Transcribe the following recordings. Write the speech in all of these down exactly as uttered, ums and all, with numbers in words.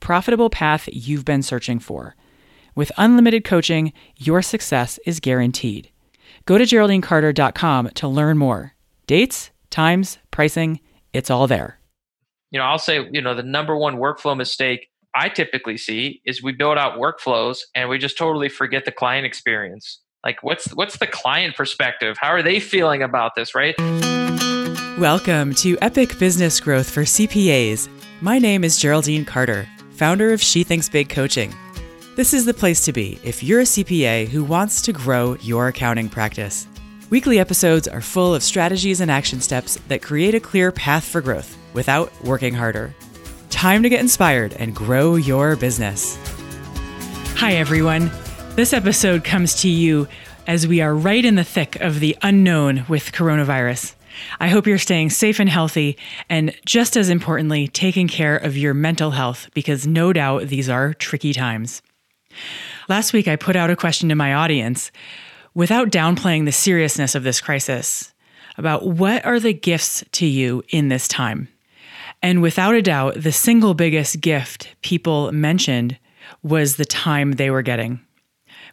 profitable path you've been searching for. With unlimited coaching, your success is guaranteed. Go to Geraldine Carter dot com to learn more. Dates, times, pricing, it's all there. You know, I'll say, you know, the number one workflow mistake I typically see is we build out workflows and we just totally forget the client experience. Like what's what's the client perspective? How are they feeling about this, right? Welcome to Epic Business Growth for C P As. My name is Geraldine Carter, founder of She Thinks Big Coaching. This is the place to be if you're a C P A who wants to grow your accounting practice. Weekly episodes are full of strategies and action steps that create a clear path for growth without working harder. Time to get inspired and grow your business. Hi, everyone. This episode comes to you as we are right in the thick of the unknown with coronavirus. I hope you're staying safe and healthy, and just as importantly, taking care of your mental health, because no doubt these are tricky times. Last week, I put out a question to my audience, without downplaying the seriousness of this crisis, about what are the gifts to you in this time? And without a doubt, the single biggest gift people mentioned was the time they were getting.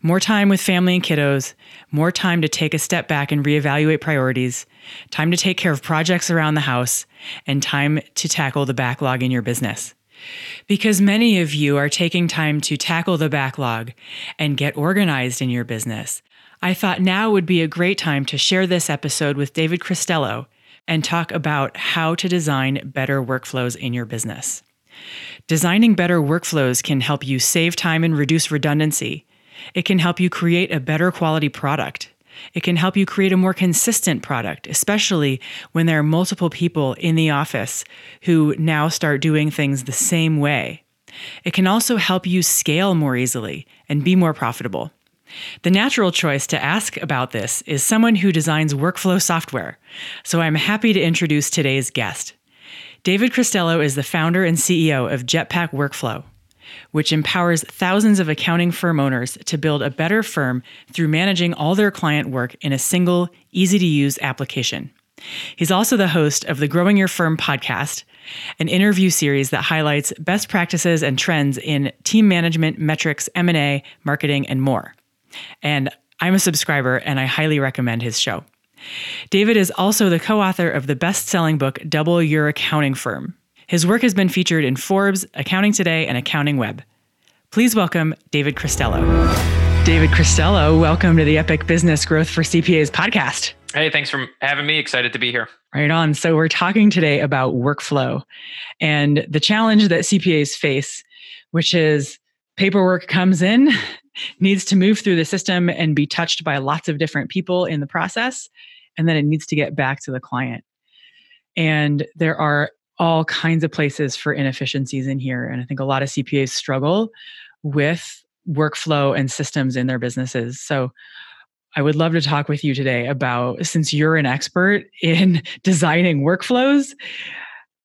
More time with family and kiddos, more time to take a step back and reevaluate priorities, time to take care of projects around the house, and time to tackle the backlog in your business. Because many of you are taking time to tackle the backlog and get organized in your business, I thought now would be a great time to share this episode with David Cristello and talk about how to design better workflows in your business. Designing better workflows can help you save time and reduce redundancy. It can help you create a better quality product. It can help you create a more consistent product, especially when there are multiple people in the office who now start doing things the same way. It can also help you scale more easily and be more profitable. The natural choice to ask about this is someone who designs workflow software, so I'm happy to introduce today's guest. David Cristello is the founder and C E O of Jetpack Workflow, which empowers thousands of accounting firm owners to build a better firm through managing all their client work in a single, easy-to-use application. He's also the host of the Growing Your Firm podcast, an interview series that highlights best practices and trends in team management, metrics, M and A, marketing, and more. And I'm a subscriber, and I highly recommend his show. David is also the co-author of the best-selling book, Double Your Accounting Firm. His work has been featured in Forbes, Accounting Today, and Accounting Web. Please welcome David Cristello. David Cristello, welcome to the Epic Business Growth for C P As podcast. Hey, thanks for having me. Excited to be here. Right on. So we're talking today about workflow and the challenge that C P As face, which is paperwork comes in, needs to move through the system and be touched by lots of different people in the process, and then it needs to get back to the client. And there are all kinds of places for inefficiencies in here. And I think a lot of C P As struggle with workflow and systems in their businesses. So I would love to talk with you today about, since you're an expert in designing workflows,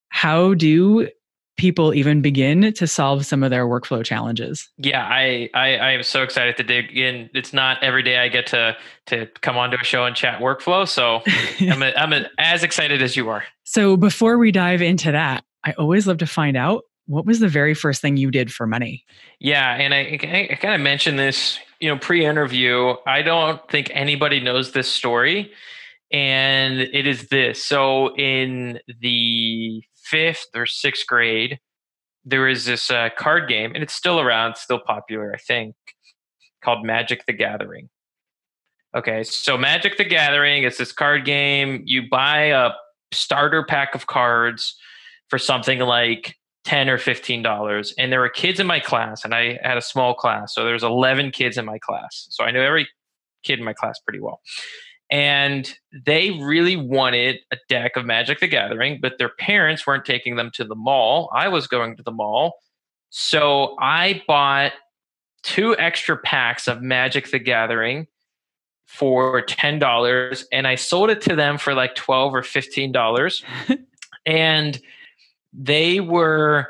how do people even begin to solve some of their workflow challenges? Yeah, I, I I am so excited to dig in. It's not every day I get to to come onto a show and chat workflow, so I'm a, I'm a, as excited as you are. So before we dive into that, I always love to find out, what was the very first thing you did for money? Yeah, and I, I, I kind of mentioned this, you know, pre-interview. I don't think anybody knows this story, and it is this. So in the fifth or sixth grade, there is this uh, card game, and it's still around, it's still popular, I think, called Magic the Gathering. Okay, so Magic the Gathering, it's this card game. You buy a starter pack of cards for something like ten dollars or fifteen dollars. And there were kids in my class, and I had a small class. So there's eleven kids in my class. So I knew every kid in my class pretty well. And they really wanted a deck of Magic the Gathering, but their parents weren't taking them to the mall. I was going to the mall. So I bought two extra packs of Magic the Gathering for ten dollars, and I sold it to them for like twelve or fifteen dollars. And they were,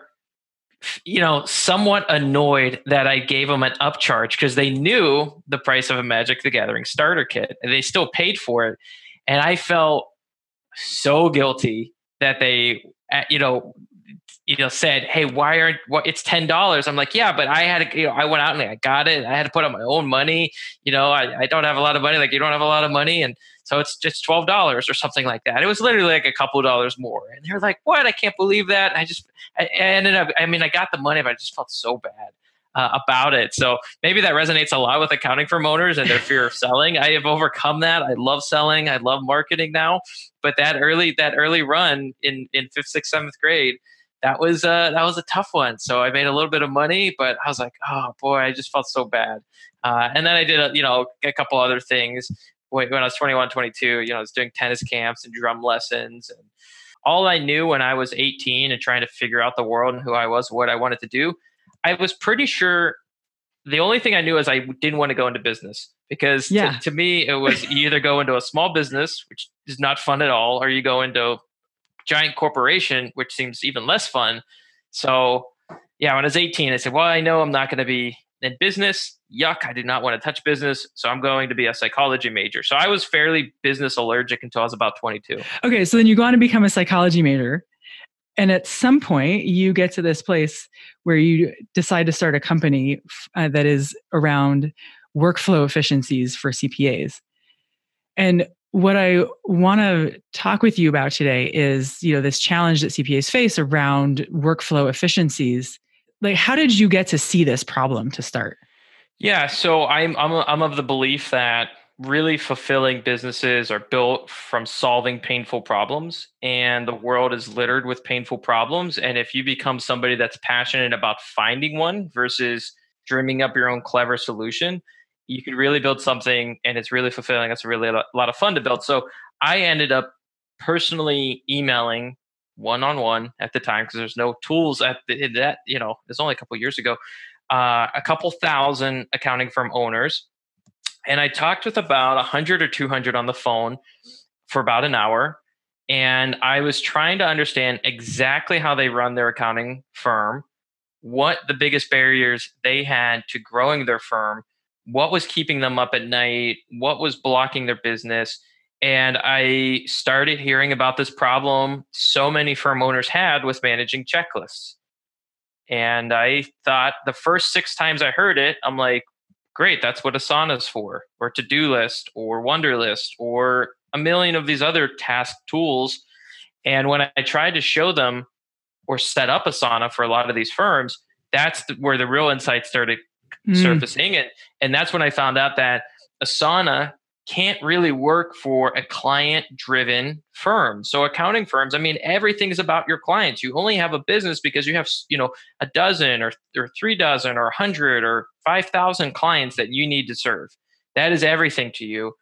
you know, somewhat annoyed that I gave them an upcharge because they knew the price of a Magic the Gathering starter kit, and they still paid for it. And I felt so guilty that they, you know, you know, said, "Hey, why aren't what? It's ten dollars." I'm like, "Yeah, but I had to, you know, I went out and I got it. I had to put up my own money. You know, I, I don't have a lot of money. Like, you don't have a lot of money, and so it's just twelve dollars or something like that." It was literally like a couple of dollars more, and they're like, "What? I can't believe that!" And I just, I ended up. I mean, I got the money, but I just felt so bad uh, about it. So maybe that resonates a lot with accounting firm owners and their fear of selling. I have overcome that. I love selling. I love marketing now. But that early, that early run in in fifth, sixth, seventh grade. That was uh, that was a tough one. So I made a little bit of money, but I was like, oh boy, I just felt so bad. Uh, and then I did, a, you know, a couple other things when, when I was twenty-one, twenty-two. You know, I was doing tennis camps and drum lessons, and all I knew when I was eighteen and trying to figure out the world and who I was, what I wanted to do, I was pretty sure. The only thing I knew is I didn't want to go into business because yeah. to, to me it was you either go into a small business, which is not fun at all, or you go into giant corporation, which seems even less fun. So yeah, when I was eighteen, I said, well, I know I'm not going to be in business. Yuck. I did not want to touch business. So I'm going to be a psychology major. So I was fairly business allergic until I was about twenty-two. Okay. So then you go on to become a psychology major. And at some point you get to this place where you decide to start a company uh, that is around workflow efficiencies for C P As. And what I want to talk with you about today is, you know, this challenge that C P As face around workflow efficiencies. Like, how did you get to see this problem to start? Yeah, so I'm I'm I'm of the belief that really fulfilling businesses are built from solving painful problems, and the world is littered with painful problems. And if you become somebody that's passionate about finding one versus dreaming up your own clever solution, you could really build something, and it's really fulfilling. It's really a lot of fun to build. So I ended up personally emailing one-on-one at the time because there's no tools at the, that, you know, it's only a couple of years ago, uh, a couple thousand accounting firm owners. And I talked with about one hundred or two hundred on the phone for about an hour. And I was trying to understand exactly how they run their accounting firm, what the biggest barriers they had to growing their firm, what was keeping them up at night, what was blocking their business. And I started hearing about this problem so many firm owners had with managing checklists. And I thought the first six times I heard it, I'm like, great, that's what Asana's for, or to-do list, or Wunderlist, or a million of these other task tools. And when I tried to show them or set up Asana for a lot of these firms, that's where the real insight started surfacing it. And that's when I found out that Asana can't really work for a client-driven firm. So accounting firms, I mean, everything is about your clients. You only have a business because you have, you know, a dozen or, or three dozen or a hundred or five thousand clients that you need to serve. That is everything to you.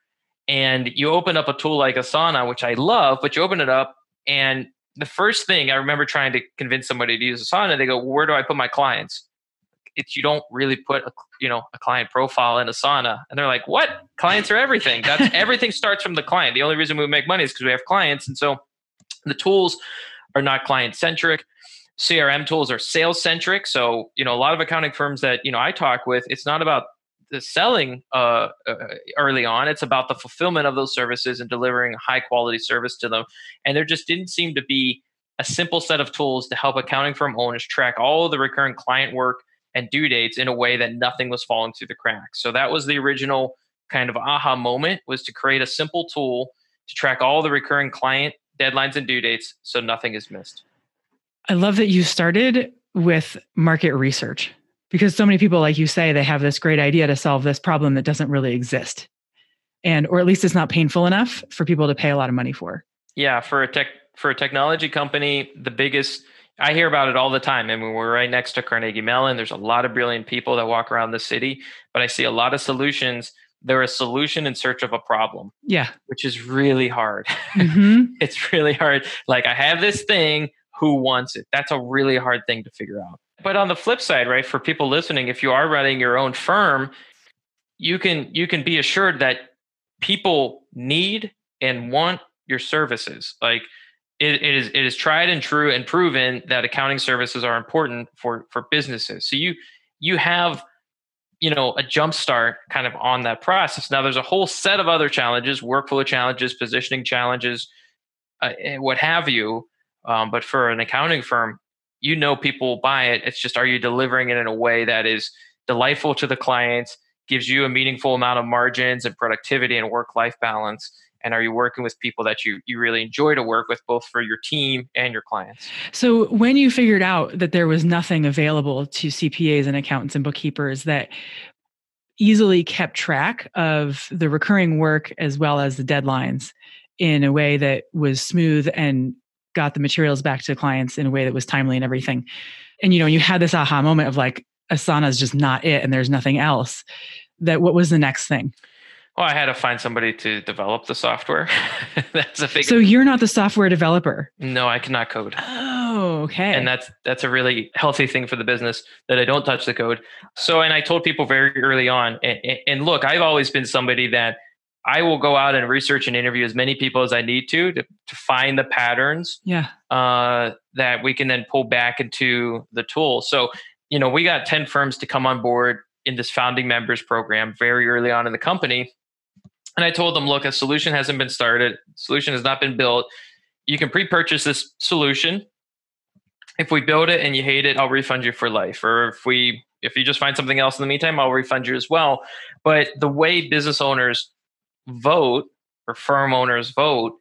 And you open up a tool like Asana, which I love, but you open it up and the first thing I remember trying to convince somebody to use Asana, they go, well, where do I put my clients? It's you don't really put a, you know, a client profile in Asana. And they're like, what? Clients are everything. That's everything starts from the client. The only reason we make money is because we have clients. And so the tools are not client-centric. C R M tools are sales-centric. So, you know, a lot of accounting firms that, you know, I talk with, it's not about the selling uh, uh, early on. It's about the fulfillment of those services and delivering high-quality service to them. And there just didn't seem to be a simple set of tools to help accounting firm owners track all of the recurring client work and due dates in a way that nothing was falling through the cracks. So that was the original kind of aha moment, was to create a simple tool to track all the recurring client deadlines and due dates so nothing is missed. I love that you started with market research, because so many people, like you say, they have this great idea to solve this problem that doesn't really exist. and, or at least it's not painful enough for people to pay a lot of money for. Yeah. For a tech, for a technology company, the biggest, I hear about it all the time. I mean, we're right next to Carnegie Mellon. There's a lot of brilliant people that walk around the city, but I see a lot of solutions. They're a solution in search of a problem. Yeah. Which is really hard. Mm-hmm. It's really hard. Like, I have this thing, who wants it? That's a really hard thing to figure out. But on the flip side, right, for people listening, if you are running your own firm, you can you can be assured that people need and want your services. Like, it, it is it is tried and true and proven that accounting services are important for for businesses. So you you have you know a jump start kind of on that process. Now, there's a whole set of other challenges, workflow challenges, positioning challenges, uh, what have you. Um, but for an accounting firm, you know, people will buy it. It's just, are you delivering it in a way that is delightful to the clients, gives you a meaningful amount of margins and productivity and work-life balance? And are you working with people that you you really enjoy to work with, both for your team and your clients? So when you figured out that there was nothing available to C P As and accountants and bookkeepers that easily kept track of the recurring work as well as the deadlines in a way that was smooth and got the materials back to clients in a way that was timely and everything. And, you know, you had this aha moment of like, Asana is just not it and there's nothing else. That what was the next thing? Well, I had to find somebody to develop the software. That's a big. So you're not the software developer? No, I cannot code. Oh, okay. And that's that's a really healthy thing for the business, that I don't touch the code. So, and I told people very early on, and, and look, I've always been somebody that I will go out and research and interview as many people as I need to to, to find the patterns yeah. uh, that we can then pull back into the tool. So, you know, we got ten firms to come on board in this founding members program very early on in the company. And I told them, look, a solution hasn't been started. Solution has not been built. You can pre-purchase this solution. If we build it and you hate it, I'll refund you for life. Or if we, if you just find something else in the meantime, I'll refund you as well. But the way business owners vote, or firm owners vote,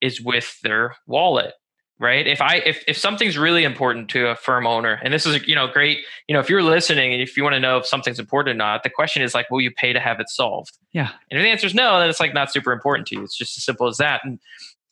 is with their wallet, right? If I, if, if something's really important to a firm owner, and this is, you know, great, you know, if you're listening and if you want to know if something's important or not, the question is like, will you pay to have it solved? Yeah. And if the answer is no, then it's like not super important to you. It's just as simple as that. And,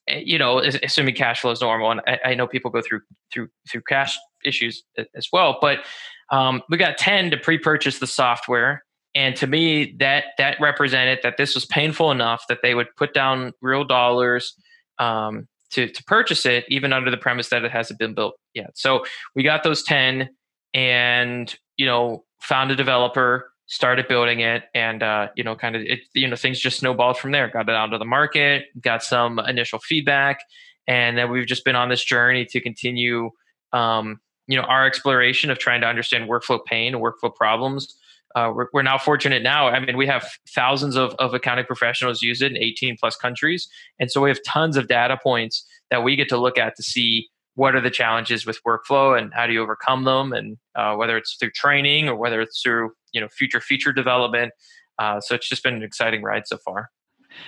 you know, assuming cash flow is normal. And I, I know people go through, through, through cash issues as well, but um, we got ten to pre-purchase the software. And to me, that that represented that this was painful enough that they would put down real dollars um, to, to purchase it, even under the premise that it hasn't been built yet. So we got those ten and, you know, found a developer, started building it. And, uh, you know, kind of, it, you know, things just snowballed from there, got it out to the market, got some initial feedback. And then we've just been on this journey to continue, um, you know, our exploration of trying to understand workflow pain, workflow problems. Uh, we're, we're now fortunate now. I mean, we have thousands of, of accounting professionals use it in eighteen plus countries. And so we have tons of data points that we get to look at to see what are the challenges with workflow and how do you overcome them, and uh, whether it's through training or whether it's through, you know, future feature development. Uh, so it's just been an exciting ride so far.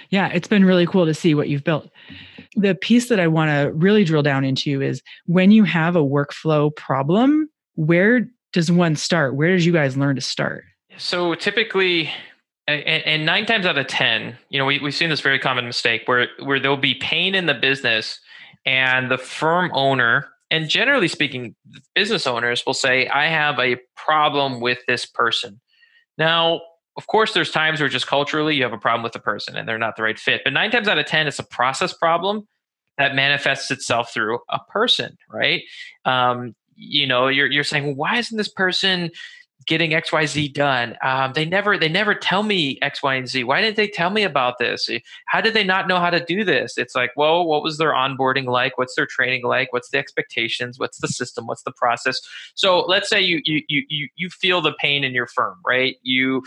Yeah, it's been really cool to see what you've built. The piece that I want to really drill down into is when you have a workflow problem, where does one start? Where did you guys learn to start? So typically, and, and nine times out of ten, you know, we, we've seen this very common mistake where, where there'll be pain in the business and the firm owner, and generally speaking, business owners will say, I have a problem with this person. Now, of course, there's times where just culturally you have a problem with the person and they're not the right fit. But nine times out of ten, it's a process problem that manifests itself through a person, right? Um, you know, you're, you're saying, well, why isn't this person getting X, Y, Z done? Um, they never, they never tell me X, Y, and Z. Why didn't they tell me about this? How did they not know how to do this? It's like, well, what was their onboarding like? What's their training like? What's the expectations? What's the system? What's the process? So let's say you, you, you, you feel the pain in your firm, right? You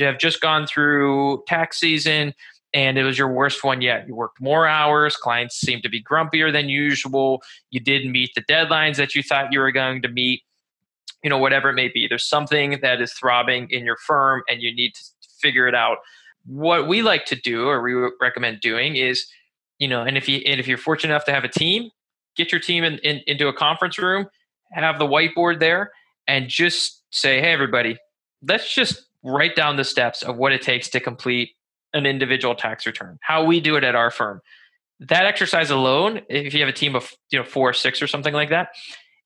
have just gone through tax season and it was your worst one yet. You worked more hours. Clients seemed to be grumpier than usual. You didn't meet the deadlines that you thought you were going to meet. You know, whatever it may be, there's something that is throbbing in your firm and you need to figure it out. What we like to do, or we recommend doing, is, you know, and if you, and if you're fortunate enough to have a team, get your team in, in, into a conference room, have the whiteboard there, and just say, hey, everybody, let's just write down the steps of what it takes to complete an individual tax return, how we do it at our firm. That exercise alone, if you have a team of you know four or six or something like that,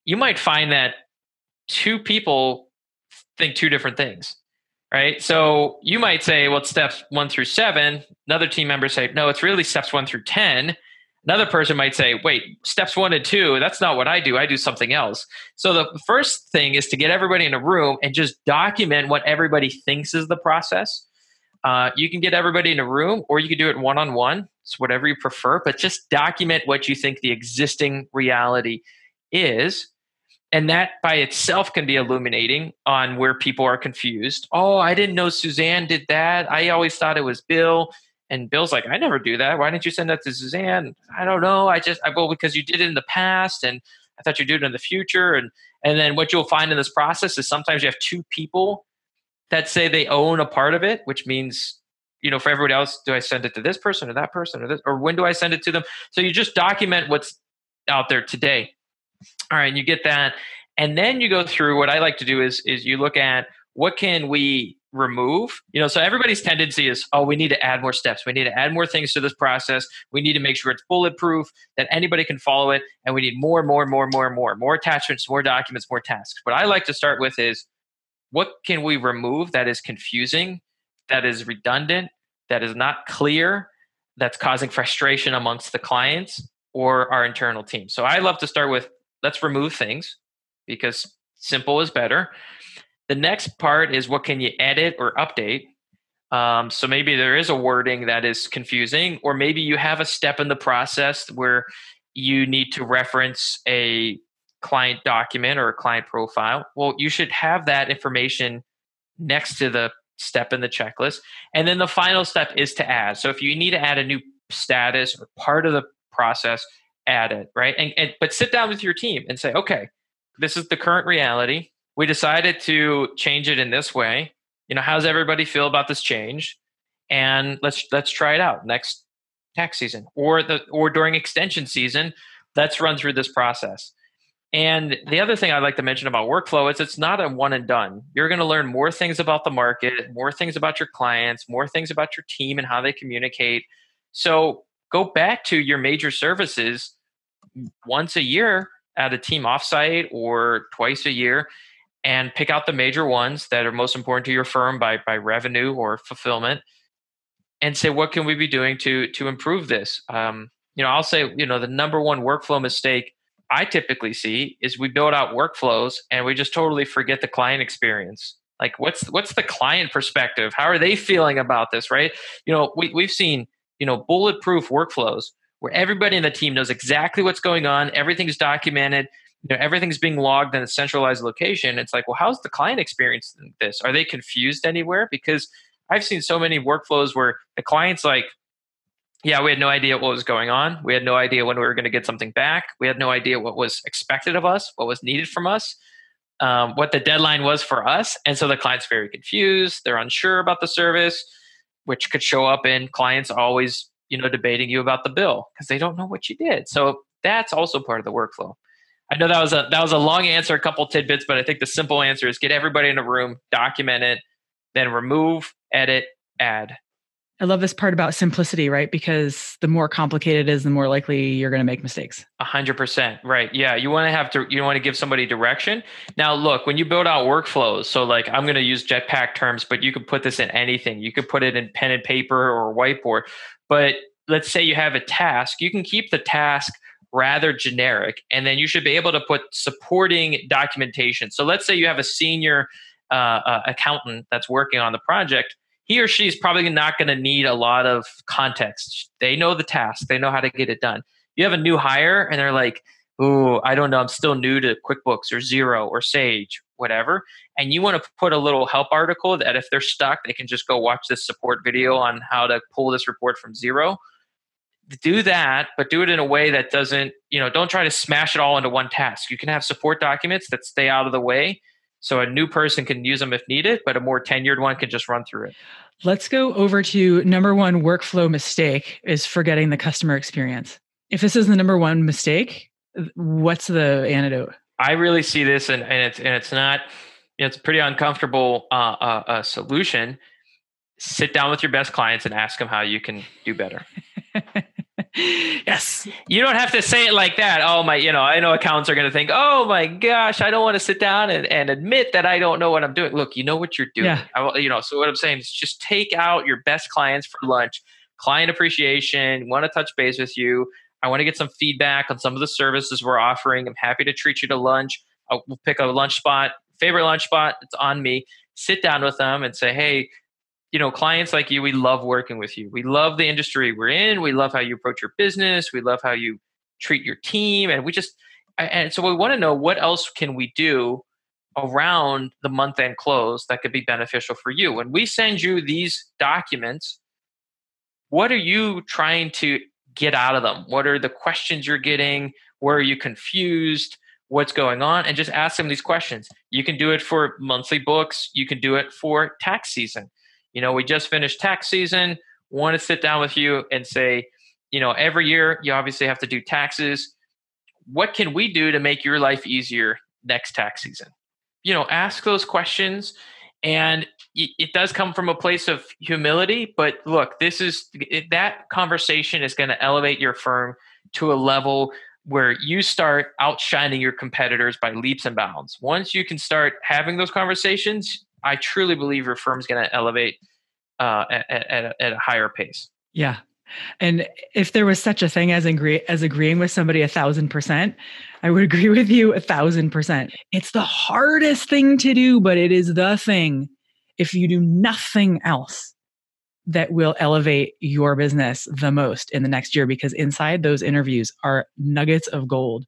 you might find that two people think two different things, right? So you might say, well, it's steps one through seven. Another team member say, no, it's really steps one through ten. Another person might say, wait, steps one and two, that's not what I do. I do something else. So the first thing is to get everybody in a room and just document what everybody thinks is the process. Uh, you can get everybody in a room, or you can do it one-on-one. It's whatever you prefer, but just document what you think the existing reality is. And that by itself can be illuminating on where people are confused. Oh, I didn't know Suzanne did that. I always thought it was Bill. And Bill's like, I never do that. Why didn't you send that to Suzanne? I don't know. I just, I, well, because you did it in the past and I thought you'd do it in the future. And, and then what you'll find in this process is sometimes you have two people that say they own a part of it, which means, you know, for everybody else, do I send it to this person or that person or this, or when do I send it to them? So you just document what's out there today. All right. And you get that. And then you go through, what I like to do is, is you look at what can we remove, you know, so everybody's tendency is, oh, we need to add more steps. We need to add more things to this process. We need to make sure it's bulletproof, that anybody can follow it. And we need more, more, more, more, more, more attachments, more documents, more tasks. What I like to start with is, what can we remove that is confusing, that is redundant, that is not clear, that's causing frustration amongst the clients or our internal team? So I love to start with, let's remove things, because simple is better. The next part is, what can you edit or update? Um, so maybe there is a wording that is confusing, or maybe you have a step in the process where you need to reference a client document or a client profile. Well, you should have that information next to the step in the checklist. And then the final step is to add. So if you need to add a new status or part of the process, add it, right? And, and but sit down with your team and say, okay, this is the current reality. We decided to change it in this way. You know, how does everybody feel about this change? And let's let's try it out next tax season, or the or during extension season. Let's run through this process. And the other thing I'd like to mention about workflow is it's not a one and done. You're going to learn more things about the market, more things about your clients, more things about your team and how they communicate. So go back to your major services once a year at a team offsite or twice a year, and pick out the major ones that are most important to your firm by, by revenue or fulfillment, and say, what can we be doing to, to improve this? Um, you know, I'll say, you know, the number one workflow mistake I typically see is we build out workflows and we just totally forget the client experience. Like, what's, what's the client perspective? How are they feeling about this, right? You know, we, we've seen, you know, bulletproof workflows where everybody in the team knows exactly what's going on. Everything's documented. You know, everything's being logged in a centralized location. It's like, well, how's the client experience in this? Are they confused anywhere? Because I've seen so many workflows where the client's like, yeah, we had no idea what was going on. We had no idea when we were going to get something back. We had no idea what was expected of us, what was needed from us, um, what the deadline was for us. And so the client's very confused. They're unsure about the service, which could show up in clients always, you know, debating you about the bill because they don't know what you did. So that's also part of the workflow. I know that was a that was a long answer, a couple tidbits, but I think the simple answer is get everybody in a room, document it, then remove, edit, add. I love this part about simplicity, right? Because the more complicated it is, the more likely you're going to make mistakes. A hundred percent, right? Yeah, you want to have to you want to give somebody direction. Now, look, when you build out workflows, so like I'm going to use Jetpack terms, but you could put this in anything. You could put it in pen and paper or whiteboard. But let's say you have a task, you can keep the task rather generic, and then you should be able to put supporting documentation. So let's say you have a senior uh, uh, accountant that's working on the project. He or she is probably not going to need a lot of context. They know the task. They know how to get it done. You have a new hire and they're like, ooh, I don't know. I'm still new to QuickBooks or Xero or Sage, whatever. And you want to put a little help article that if they're stuck, they can just go watch this support video on how to pull this report from Xero. Do that, but do it in a way that doesn't, you know, don't try to smash it all into one task. You can have support documents that stay out of the way, so a new person can use them if needed, but a more tenured one can just run through it. Let's go over to number one workflow mistake is forgetting the customer experience. If this is the number one mistake, what's the antidote? I really see this, and, and it's and it's not, you know, it's a pretty uncomfortable uh, uh, uh, solution. sit down with your best clients and ask them how you can do better. Yes. You don't have to say it like that. Oh my, you know, I know accountants are going to think, oh my gosh, I don't want to sit down and, and admit that I don't know what I'm doing. Look, you know what you're doing. Yeah. I, you know, so what I'm saying is just take out your best clients for lunch, client appreciation, want to touch base with you. I want to get some feedback on some of the services we're offering. I'm happy to treat you to lunch. I'll pick a lunch spot, favorite lunch spot. It's on me. Sit down with them and say, hey, you know, clients like you, we love working with you. We love the industry we're in. We love how you approach your business. We love how you treat your team. And we just, and so we want to know what else can we do around the month end close that could be beneficial for you. When we send you these documents, what are you trying to get out of them? What are the questions you're getting? Where are you confused? What's going on? And just ask them these questions. You can do it for monthly books. You can do it for tax season. You know, we just finished tax season. Want to sit down with you and say, you know, every year you obviously have to do taxes. What can we do to make your life easier next tax season? You know, ask those questions. And it does come from a place of humility, but look, this is, that conversation is going to elevate your firm to a level where you start outshining your competitors by leaps and bounds. Once you can start having those conversations, I truly believe your firm's going to elevate uh, at, at, at a higher pace. Yeah. And if there was such a thing as agree, as agreeing with somebody a thousand percent, I would agree with you a thousand percent. It's the hardest thing to do, but it is the thing, if you do nothing else, that will elevate your business the most in the next year, because inside those interviews are nuggets of gold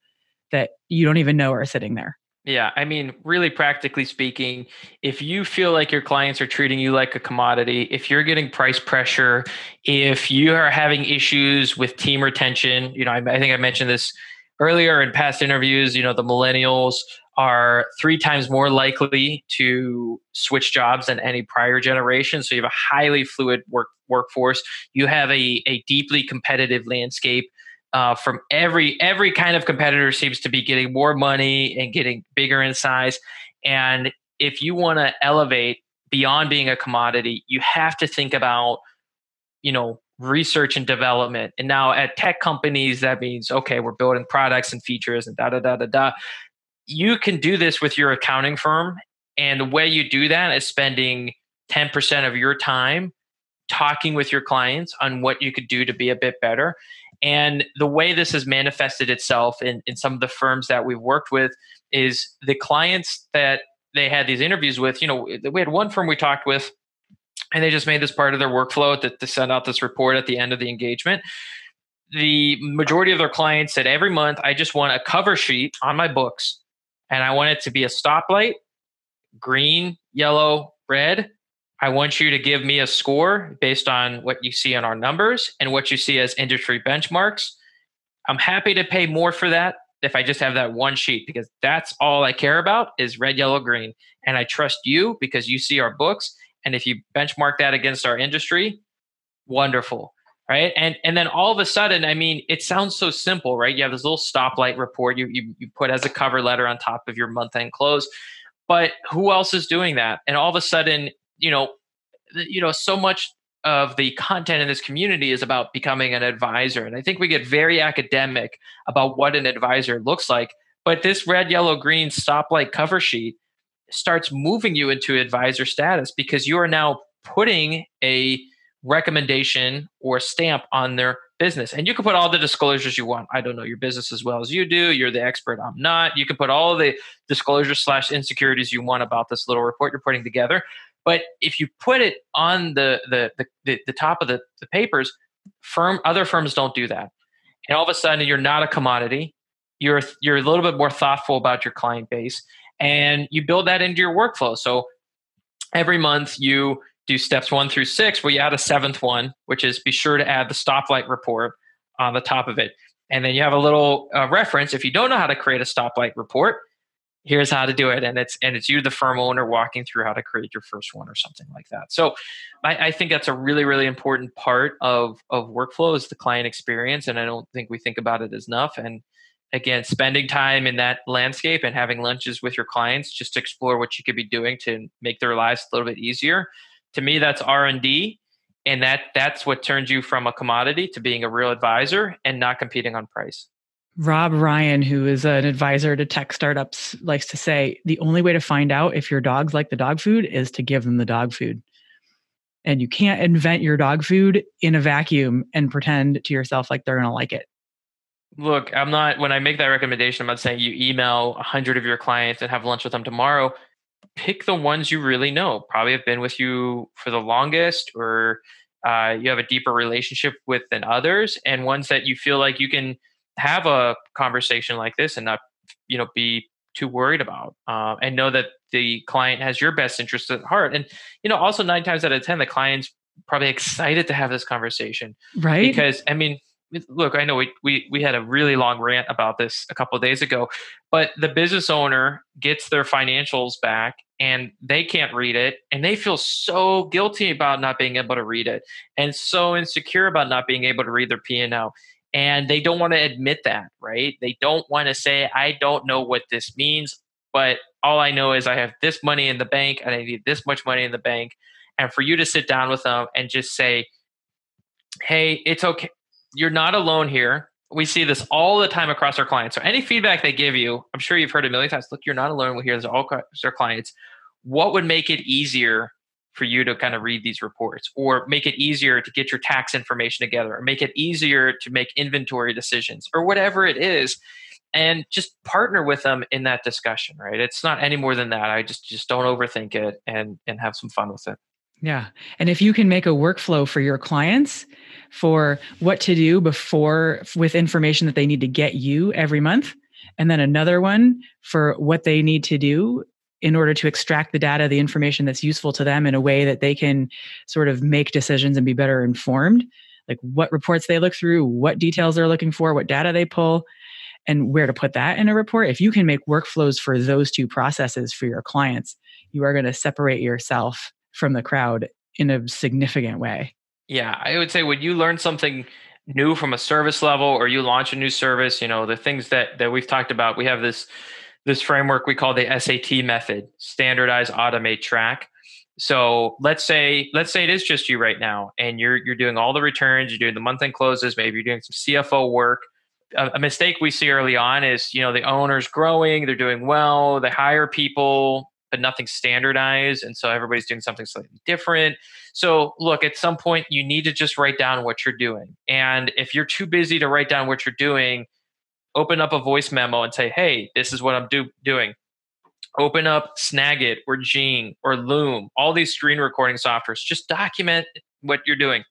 that you don't even know are sitting there. Yeah. I mean, really practically speaking, if you feel like your clients are treating you like a commodity, if you're getting price pressure, if you are having issues with team retention, you know, I, I think I mentioned this earlier in past interviews, you know, the millennials are three times more likely to switch jobs than any prior generation. So you have a highly fluid work workforce. You have a, a deeply competitive landscape. Uh, from every every kind of competitor seems to be getting more money and getting bigger in size. And if you want to elevate beyond being a commodity, you have to think about, you know, research and development. And now at tech companies, that means, okay, we're building products and features and da da da da da. You can do this with your accounting firm, and the way you do that is spending ten percent of your time talking with your clients on what you could do to be a bit better. And the way this has manifested itself in, in some of the firms that we've worked with is the clients that they had these interviews with. You know, we had one firm we talked with, and they just made this part of their workflow to, to send out this report at the end of the engagement. The majority of their clients said, every month, I just want a cover sheet on my books, and I want it to be a stoplight, green, yellow, red. I want you to give me a score based on what you see in our numbers and what you see as industry benchmarks. I'm happy to pay more for that if I just have that one sheet, because that's all I care about is red, yellow, green. And I trust you because you see our books. And if you benchmark that against our industry, wonderful, right? And and then all of a sudden, I mean, it sounds so simple, right? You have this little stoplight report you you, you put as a cover letter on top of your month-end close. But who else is doing that? And all of a sudden, you know, you know, so much of the content in this community is about becoming an advisor. And I think we get very academic about what an advisor looks like. But this red, yellow, green stoplight cover sheet starts moving you into advisor status, because you are now putting a recommendation or stamp on their business. And you can put all the disclosures you want. I don't know your business as well as you do. You're the expert. I'm not. You can put all the disclosures slash insecurities you want about this little report you're putting together. But if you put it on the the the, the top of the, the papers, firm other firms don't do that. And all of a sudden, you're not a commodity. You're you're a little bit more thoughtful about your client base, and you build that into your workflow. So every month you do steps one through six, where you add a seventh one, which is be sure to add the stoplight report on the top of it. And then you have a little uh, reference. If you don't know how to create a stoplight report, here's how to do it. And it's and it's you, the firm owner, walking through how to create your first one or something like that. So I, I think that's a really, really important part of, of workflow is the client experience. And I don't think we think about it enough. And again, spending time in that landscape and having lunches with your clients just to explore what you could be doing to make their lives a little bit easier To me, that's R and D. And that that's what turns you from a commodity to being a real advisor and not competing on price. Rob Ryan, who is an advisor to tech startups, likes to say, the only way to find out if your dogs like the dog food is to give them the dog food. And you can't invent your dog food in a vacuum and pretend to yourself like they're going to like it. Look, I'm not, when I make that recommendation, I'm not saying you email one hundred of your clients and have lunch with them tomorrow. Pick the ones you really know, probably have been with you for the longest, or uh, you have a deeper relationship with than others, and ones that you feel like you can have a conversation like this and not, you know, be too worried about, uh, and know that the client has your best interests at heart. And, you know, also nine times out of ten, the client's probably excited to have this conversation. Right. Because, I mean, look, I know we, we, we had a really long rant about this a couple of days ago, but the business owner gets their financials back and they can't read it. And they feel so guilty about not being able to read it and so insecure about not being able to read their P and L. And they don't want to admit that, right? They don't want to say, I don't know what this means, but all I know is I have this money in the bank and I need this much money in the bank. And for you to sit down with them and just say, hey, it's okay. You're not alone here. We see this all the time across our clients. So any feedback they give you, I'm sure you've heard it a million times. Look, you're not alone. We hear this all across our clients. What would make it easier for you to kind of read these reports, or make it easier to get your tax information together, or make it easier to make inventory decisions, or whatever it is? And just partner with them in that discussion, right? It's not any more than that. I just, just don't overthink it and, and have some fun with it. Yeah. And if you can make a workflow for your clients for what to do before with information that they need to get you every month, and then another one for what they need to do in order to extract the data, the information that's useful to them in a way that they can sort of make decisions and be better informed, like what reports they look through, what details they're looking for, what data they pull, and where to put that in a report. If you can make workflows for those two processes for your clients, you are going to separate yourself from the crowd in a significant way. Yeah, I would say when you learn something new from a service level, or you launch a new service, you know, the things that that we've talked about, we have this this framework we call the S A T method, standardize, automate, track. So let's say let's say it is just you right now, and you're you're doing all the returns, you're doing the month-end closes, maybe you're doing some C F O work. A, a mistake we see early on is, you know, the owner's growing, they're doing well, they hire people, but nothing's standardized. And so everybody's doing something slightly different. So look, at some point, you need to just write down what you're doing. And if you're too busy to write down what you're doing, open up a voice memo and say, hey, this is what I'm do- doing. Open up Snagit or Jing or Loom, all these screen recording softwares. Just document what you're doing.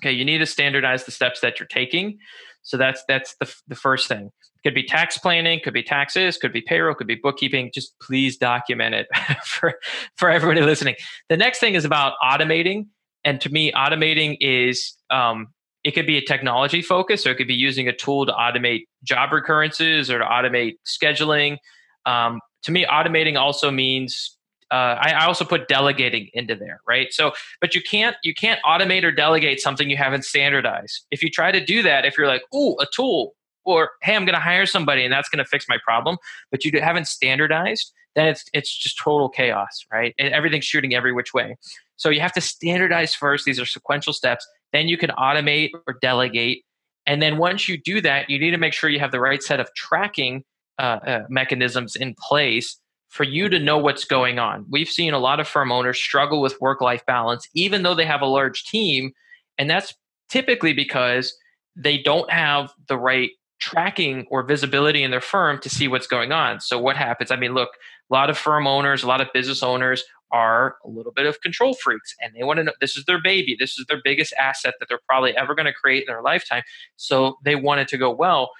Okay, you need to standardize the steps that you're taking. So that's that's the, the first thing. Could be tax planning, could be taxes, could be payroll, could be bookkeeping. Just please document it for, for everybody listening. The next thing is about automating. And to me, automating is, um, it could be a technology focus, or it could be using a tool to automate job recurrences or to automate scheduling. Um, to me, automating also means, uh, I, I also put delegating into there, right? So, but you can't, you can't automate or delegate something you haven't standardized. If you try to do that, if you're like, ooh, a tool, or, hey, I'm going to hire somebody and that's going to fix my problem, but you haven't standardized, then it's it's just total chaos, right? And everything's shooting every which way. So you have to standardize first. These are sequential steps. Then you can automate or delegate. And then once you do that, you need to make sure you have the right set of tracking uh, uh, mechanisms in place for you to know what's going on. We've seen a lot of firm owners struggle with work-life balance, even though they have a large team. And that's typically because they don't have the right tracking or visibility in their firm to see what's going on. So what happens? I mean, look, a lot of firm owners, a lot of business owners are a little bit of control freaks, and they want to know, this is their baby. This is their biggest asset that they're probably ever going to create in their lifetime. So they want it to go well.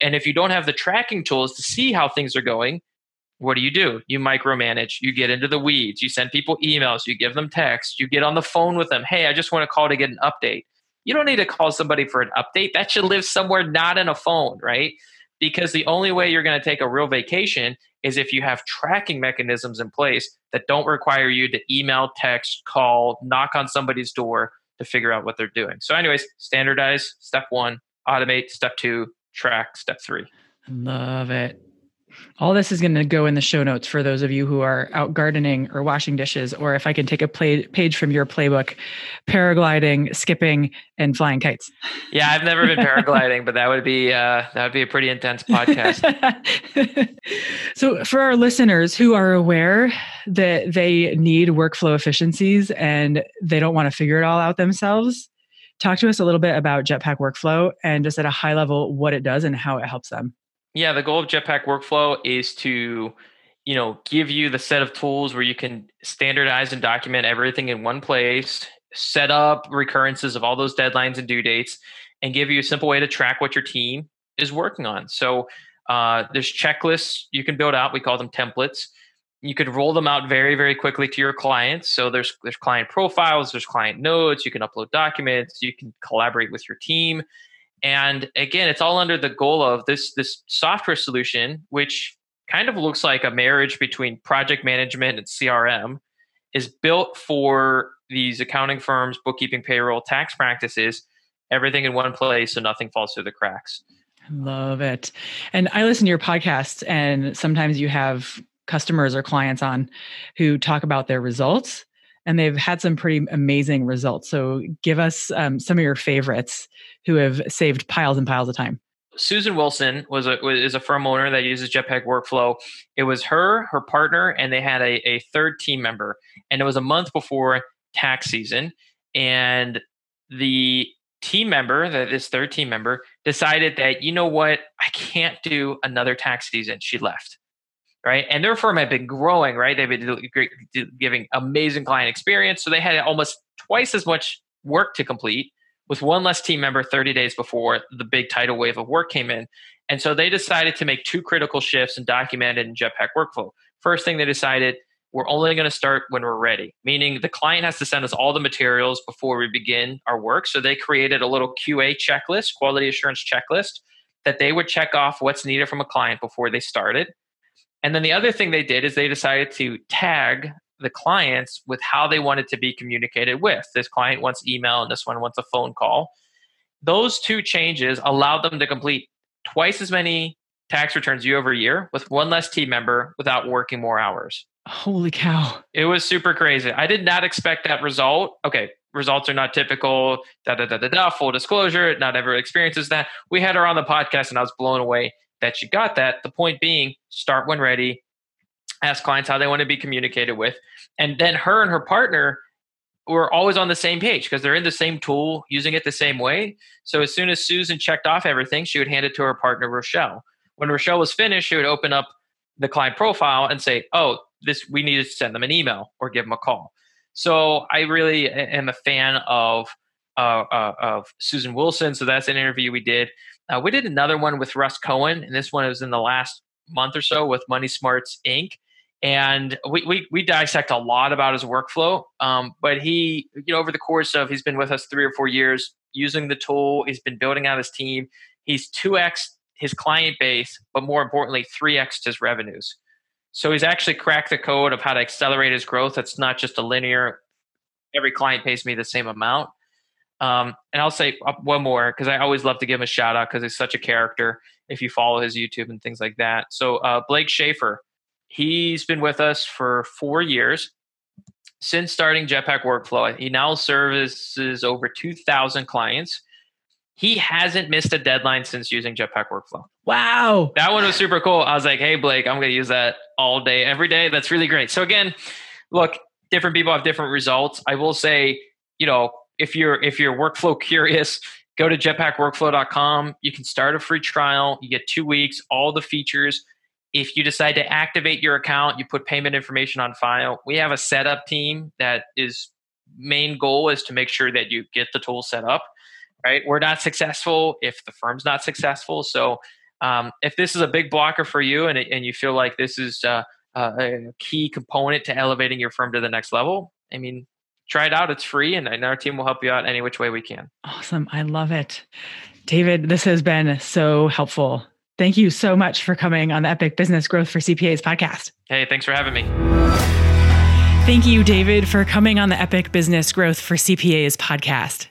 And if you don't have the tracking tools to see how things are going, what do you do? You micromanage, you get into the weeds, you send people emails, you give them texts, you get on the phone with them. Hey, I just want to call to get an update. You don't need to call somebody for an update. That should live somewhere not in a phone, right? Because the only way you're going to take a real vacation is if you have tracking mechanisms in place that don't require you to email, text, call, knock on somebody's door to figure out what they're doing. So anyways, standardize, step one, automate, step two, track, step three. Love it. All this is going to go in the show notes for those of you who are out gardening or washing dishes, or if I can take a play, page from your playbook, paragliding, skipping, and flying kites. Yeah, I've never been paragliding, but that would be uh, that would be a pretty intense podcast. So for our listeners who are aware that they need workflow efficiencies and they don't want to figure it all out themselves, talk to us a little bit about Jetpack Workflow and just at a high level what it does and how it helps them. Yeah, the goal of Jetpack Workflow is to, you know, give you the set of tools where you can standardize and document everything in one place, set up recurrences of all those deadlines and due dates, and give you a simple way to track what your team is working on. So uh, there's checklists you can build out. We call them templates. You could roll them out very, very quickly to your clients. So there's there's client profiles, there's client notes, you can upload documents, you can collaborate with your team. And again, it's all under the goal of this, this software solution, which kind of looks like a marriage between project management and C R M, is built for these accounting firms, bookkeeping, payroll, tax practices, everything in one place so nothing falls through the cracks. I love it. And I listen to your podcasts, and sometimes you have customers or clients on who talk about their results, and they've had some pretty amazing results. So give us um, some of your favorites who have saved piles and piles of time. Susan Wilson was a, is a firm owner that uses Jetpack Workflow. It was her, her partner, and they had a, a third team member. And it was a month before tax season. And the team member, the, this third team member, decided that, you know what, I can't do another tax season. She left. Right. And their firm had been growing, right? They've been giving amazing client experience. So they had almost twice as much work to complete with one less team member thirty days before the big tidal wave of work came in. And so they decided to make two critical shifts and document it in Jetpack Workflow. First thing they decided, we're only going to start when we're ready, meaning the client has to send us all the materials before we begin our work. So they created a little Q A checklist, quality assurance checklist, that they would check off what's needed from a client before they started. And then the other thing they did is they decided to tag the clients with how they wanted to be communicated with. This client wants email and this one wants a phone call. Those two changes allowed them to complete twice as many tax returns year over year with one less team member without working more hours. Holy cow. It was super crazy. I did not expect that result. Okay, results are not typical, da da da da da, full disclosure, not everyone experiences that. We had her on the podcast and I was blown away that you got that. The point being, start when ready, ask clients how they want to be communicated with. And then her and her partner were always on the same page because they're in the same tool, using it the same way. So as soon as Susan checked off everything, she would hand it to her partner, Rochelle. When Rochelle was finished, she would open up the client profile and say, oh, this, we need to send them an email or give them a call. So I really am a fan of Uh, uh, of Susan Wilson. So that's an interview we did. Uh, we did another one with Russ Cohen, and this one was in the last month or so with Money Smarts Incorporated. And we we, we dissect a lot about his workflow. Um, but he, you know, over the course of, he's been with us three or four years using the tool. He's been building out his team. He's two X his client base, but more importantly, three X his revenues. So he's actually cracked the code of how to accelerate his growth. That's not just a linear, every client pays me the same amount. Um, and I'll say one more, because I always love to give him a shout out because he's such a character if you follow his YouTube and things like that. So uh, Blake Schaefer, he's been with us for four years since starting Jetpack Workflow. He now services over two thousand clients. He hasn't missed a deadline since using Jetpack Workflow. Wow. That one was super cool. I was like, hey, Blake, I'm going to use that all day, every day. That's really great. So again, look, different people have different results. I will say, you know, If you're if you're workflow curious, go to jetpack workflow dot com. You can start a free trial. You get two weeks, all the features. If you decide to activate your account, you put payment information on file. We have a setup team that is main goal is to make sure that you get the tool set up, right? We're not successful if the firm's not successful. So um, if this is a big blocker for you and, and you feel like this is uh, a key component to elevating your firm to the next level, I mean, try it out. It's free, and our team will help you out any which way we can. Awesome. I love it. David, this has been so helpful. Thank you so much for coming on the Epic Business Growth for C P As podcast. Hey, thanks for having me. Thank you, David, for coming on the Epic Business Growth for C P As podcast.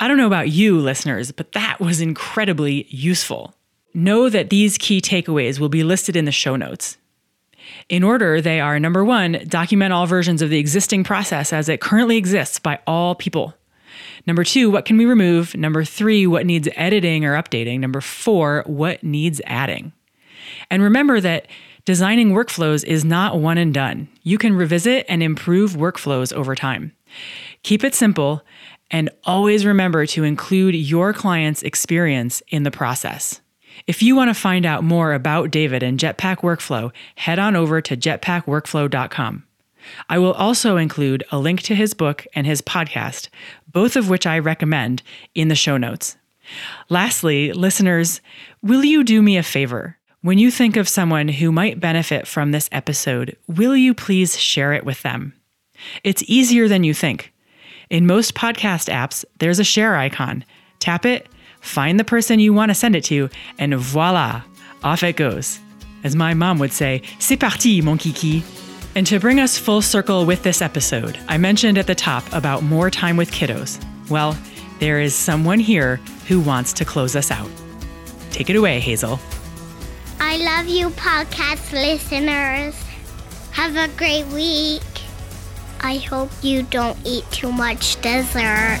I don't know about you listeners, but that was incredibly useful. Know that these key takeaways will be listed in the show notes. In order, they are number one, document all versions of the existing process as it currently exists by all people. Number two, what can we remove? Number three, what needs editing or updating? Number four, what needs adding? And remember that designing workflows is not one and done. You can revisit and improve workflows over time. Keep it simple and always remember to include your client's experience in the process. If you want to find out more about David and Jetpack Workflow, head on over to jetpack workflow dot com. I will also include a link to his book and his podcast, both of which I recommend, in the show notes. Lastly, listeners, will you do me a favor? When you think of someone who might benefit from this episode, will you please share it with them? It's easier than you think. In most podcast apps, there's a share icon. Tap it, find the person you want to send it to, and voila, off it goes. As my mom would say, c'est parti, mon kiki. And to bring us full circle with this episode, I mentioned at the top about more time with kiddos. Well, there is someone here who wants to close us out. Take it away, Hazel. I love you, podcast listeners. Have a great week. I hope you don't eat too much dessert.